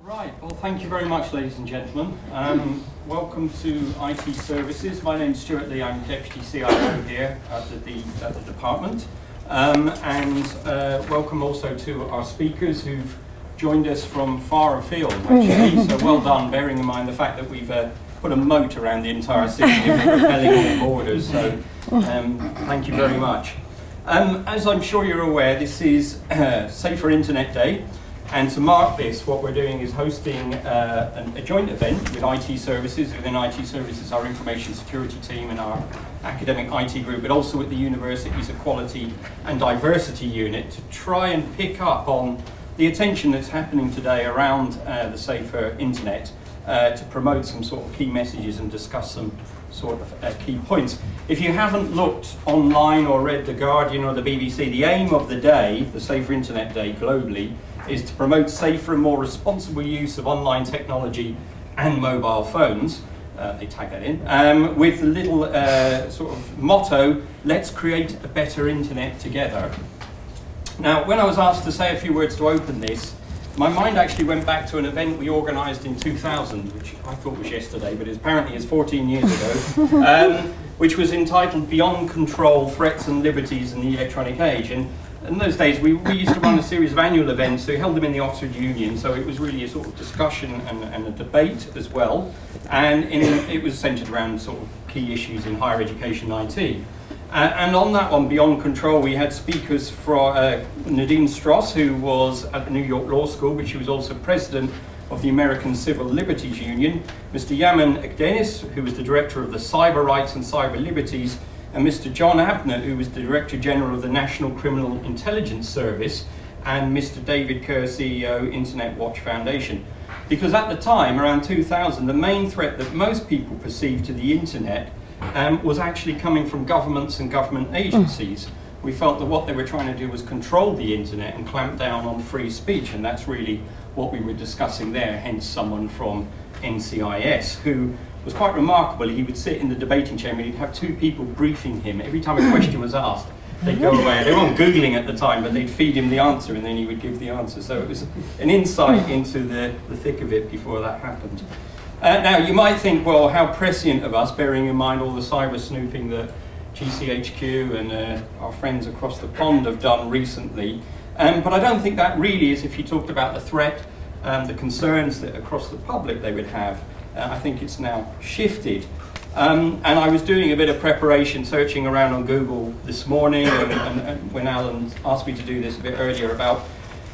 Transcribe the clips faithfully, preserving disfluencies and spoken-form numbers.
Right, well, thank you very much, ladies and gentlemen. Um, welcome to I T Services. My name's Stuart Lee. I'm Deputy C I O here at the, the, at the department. Um, and uh, welcome also to our speakers who've joined us from far afield, actually. So well done, bearing in mind the fact that we've uh, put a moat around the entire city and repelling all the borders. So um, thank you very much. Um, as I'm sure you're aware, this is uh, Safer Internet Day. And to mark this, what we're doing is hosting uh, an, a joint event with I T Services. Within I T Services, our information security team and our academic I T group, but also at the university's Equality and Diversity Unit, to try and pick up on the attention that's happening today around uh, the safer internet, uh, to promote some sort of key messages and discuss some sort of uh, key points. If you haven't looked online or read The Guardian or the B B C, the aim of the day, the Safer Internet Day globally, is to promote safer and more responsible use of online technology and mobile phones, uh, they tag that in, um, with the little uh, sort of motto, let's create a better internet together. Now, when I was asked to say a few words to open this, my mind actually went back to an event we organised in two thousand, which I thought was yesterday, but it apparently is fourteen years ago, um, which was entitled Beyond Control, Threats and Liberties in the Electronic Age. And in those days, we, we used to run a series of annual events. So we held them in the Oxford Union, so it was really a sort of discussion and, and a debate as well. And in, it was centred around sort of key issues in higher education and I T. Uh, and on that one, Beyond Control, we had speakers from uh, Nadine Stross, who was at the New York Law School, but she was also president of the American Civil Liberties Union, Mister Yaman Akdenis, who was the director of the Cyber Rights and Cyber Liberties, and Mister John Abner, who was the Director General of the National Criminal Intelligence Service, and Mister David Kerr, C E O, Internet Watch Foundation. Because at the time, around two thousand, the main threat that most people perceived to the internet um, was actually coming from governments and government agencies. We felt that what they were trying to do was control the internet and clamp down on free speech, and that's really what we were discussing there, hence someone from N C I S, who was quite remarkable. He would sit in the debating chamber, he'd have two people briefing him. Every time a question was asked, they'd go away. They weren't Googling at the time, but they'd feed him the answer and then he would give the answer. So it was an insight into the, the thick of it before that happened. Uh, now, you might think, well, how prescient of us, bearing in mind all the cyber snooping that G C H Q and uh, our friends across the pond have done recently. Um, but I don't think that really is, if you talked about the threat and the concerns that across the public they would have. Uh, I think it's now shifted. Um, and I was doing a bit of preparation, searching around on Google this morning, and, and, and when Alan asked me to do this a bit earlier about,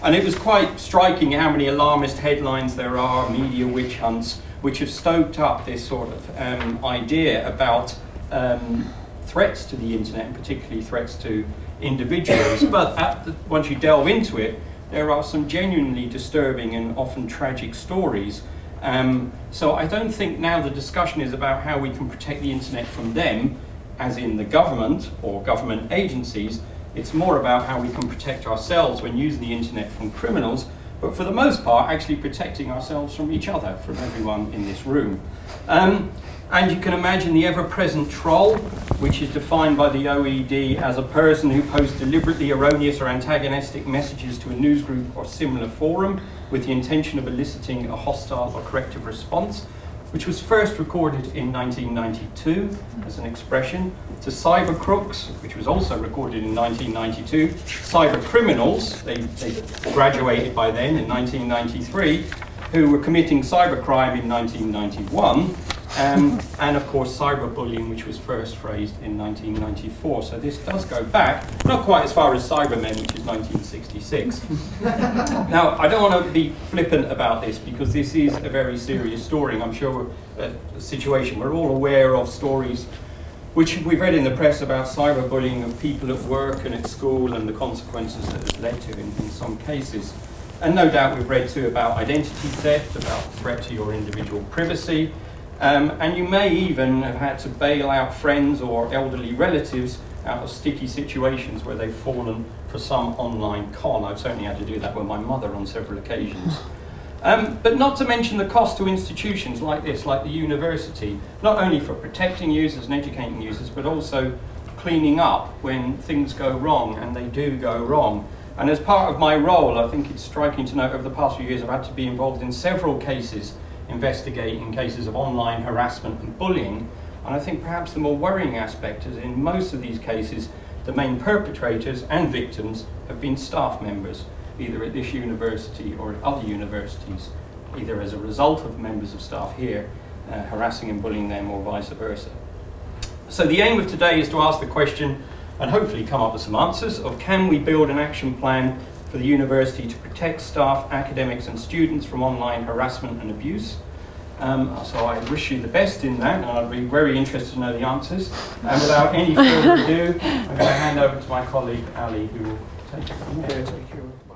and it was quite striking how many alarmist headlines there are, media witch hunts, which have stoked up this sort of um, idea about um, threats to the internet, and particularly threats to individuals. But at the, once you delve into it, there are some genuinely disturbing and often tragic stories. Um, so I don't think now the discussion is about how we can protect the internet from them, as in the government or government agencies. It's more about how we can protect ourselves when using the internet from criminals, but for the most part actually protecting ourselves from each other, from everyone in this room. Um, and you can imagine the ever-present troll, which is defined by the O E D as a person who posts deliberately erroneous or antagonistic messages to a newsgroup or similar forum with the intention of eliciting a hostile or corrective response, which was first recorded in nineteen ninety-two as an expression, to cyber crooks, which was also recorded in nineteen ninety-two, cyber criminals, they, they graduated by then in nineteen ninety-three, who were committing cyber crime in nineteen ninety-one, Um, and of course cyberbullying, which was first phrased in nineteen ninety-four. So this does go back, not quite as far as Cybermen, which is nineteen sixty-six. Now, I don't want to be flippant about this because this is a very serious story, and I'm sure a situation we're all aware of, stories which we've read in the press about cyberbullying of people at work and at school and the consequences that it's led to in, in some cases. And no doubt we've read too about identity theft, about threat to your individual privacy, Um, and you may even have had to bail out friends or elderly relatives out of sticky situations where they've fallen for some online con. I've certainly had to do that with my mother on several occasions. Um, but not to mention the cost to institutions like this, like the university, not only for protecting users and educating users, but also cleaning up when things go wrong, and they do go wrong. And as part of my role, I think it's striking to note over the past few years I've had to be involved in several cases investigating cases of online harassment and bullying. And I think perhaps the more worrying aspect is in most of these cases the main perpetrators and victims have been staff members, either at this university or at other universities, either as a result of members of staff here uh, harassing and bullying them or vice versa. So the aim of today is to ask the question, and hopefully come up with some answers, of can we build an action plan for the university to protect staff, academics and students from online harassment and abuse? Um, so I wish you the best in that, and I'd be very interested to know the answers. And without any further ado, I'm going to hand over to my colleague Ali, who will take it from there.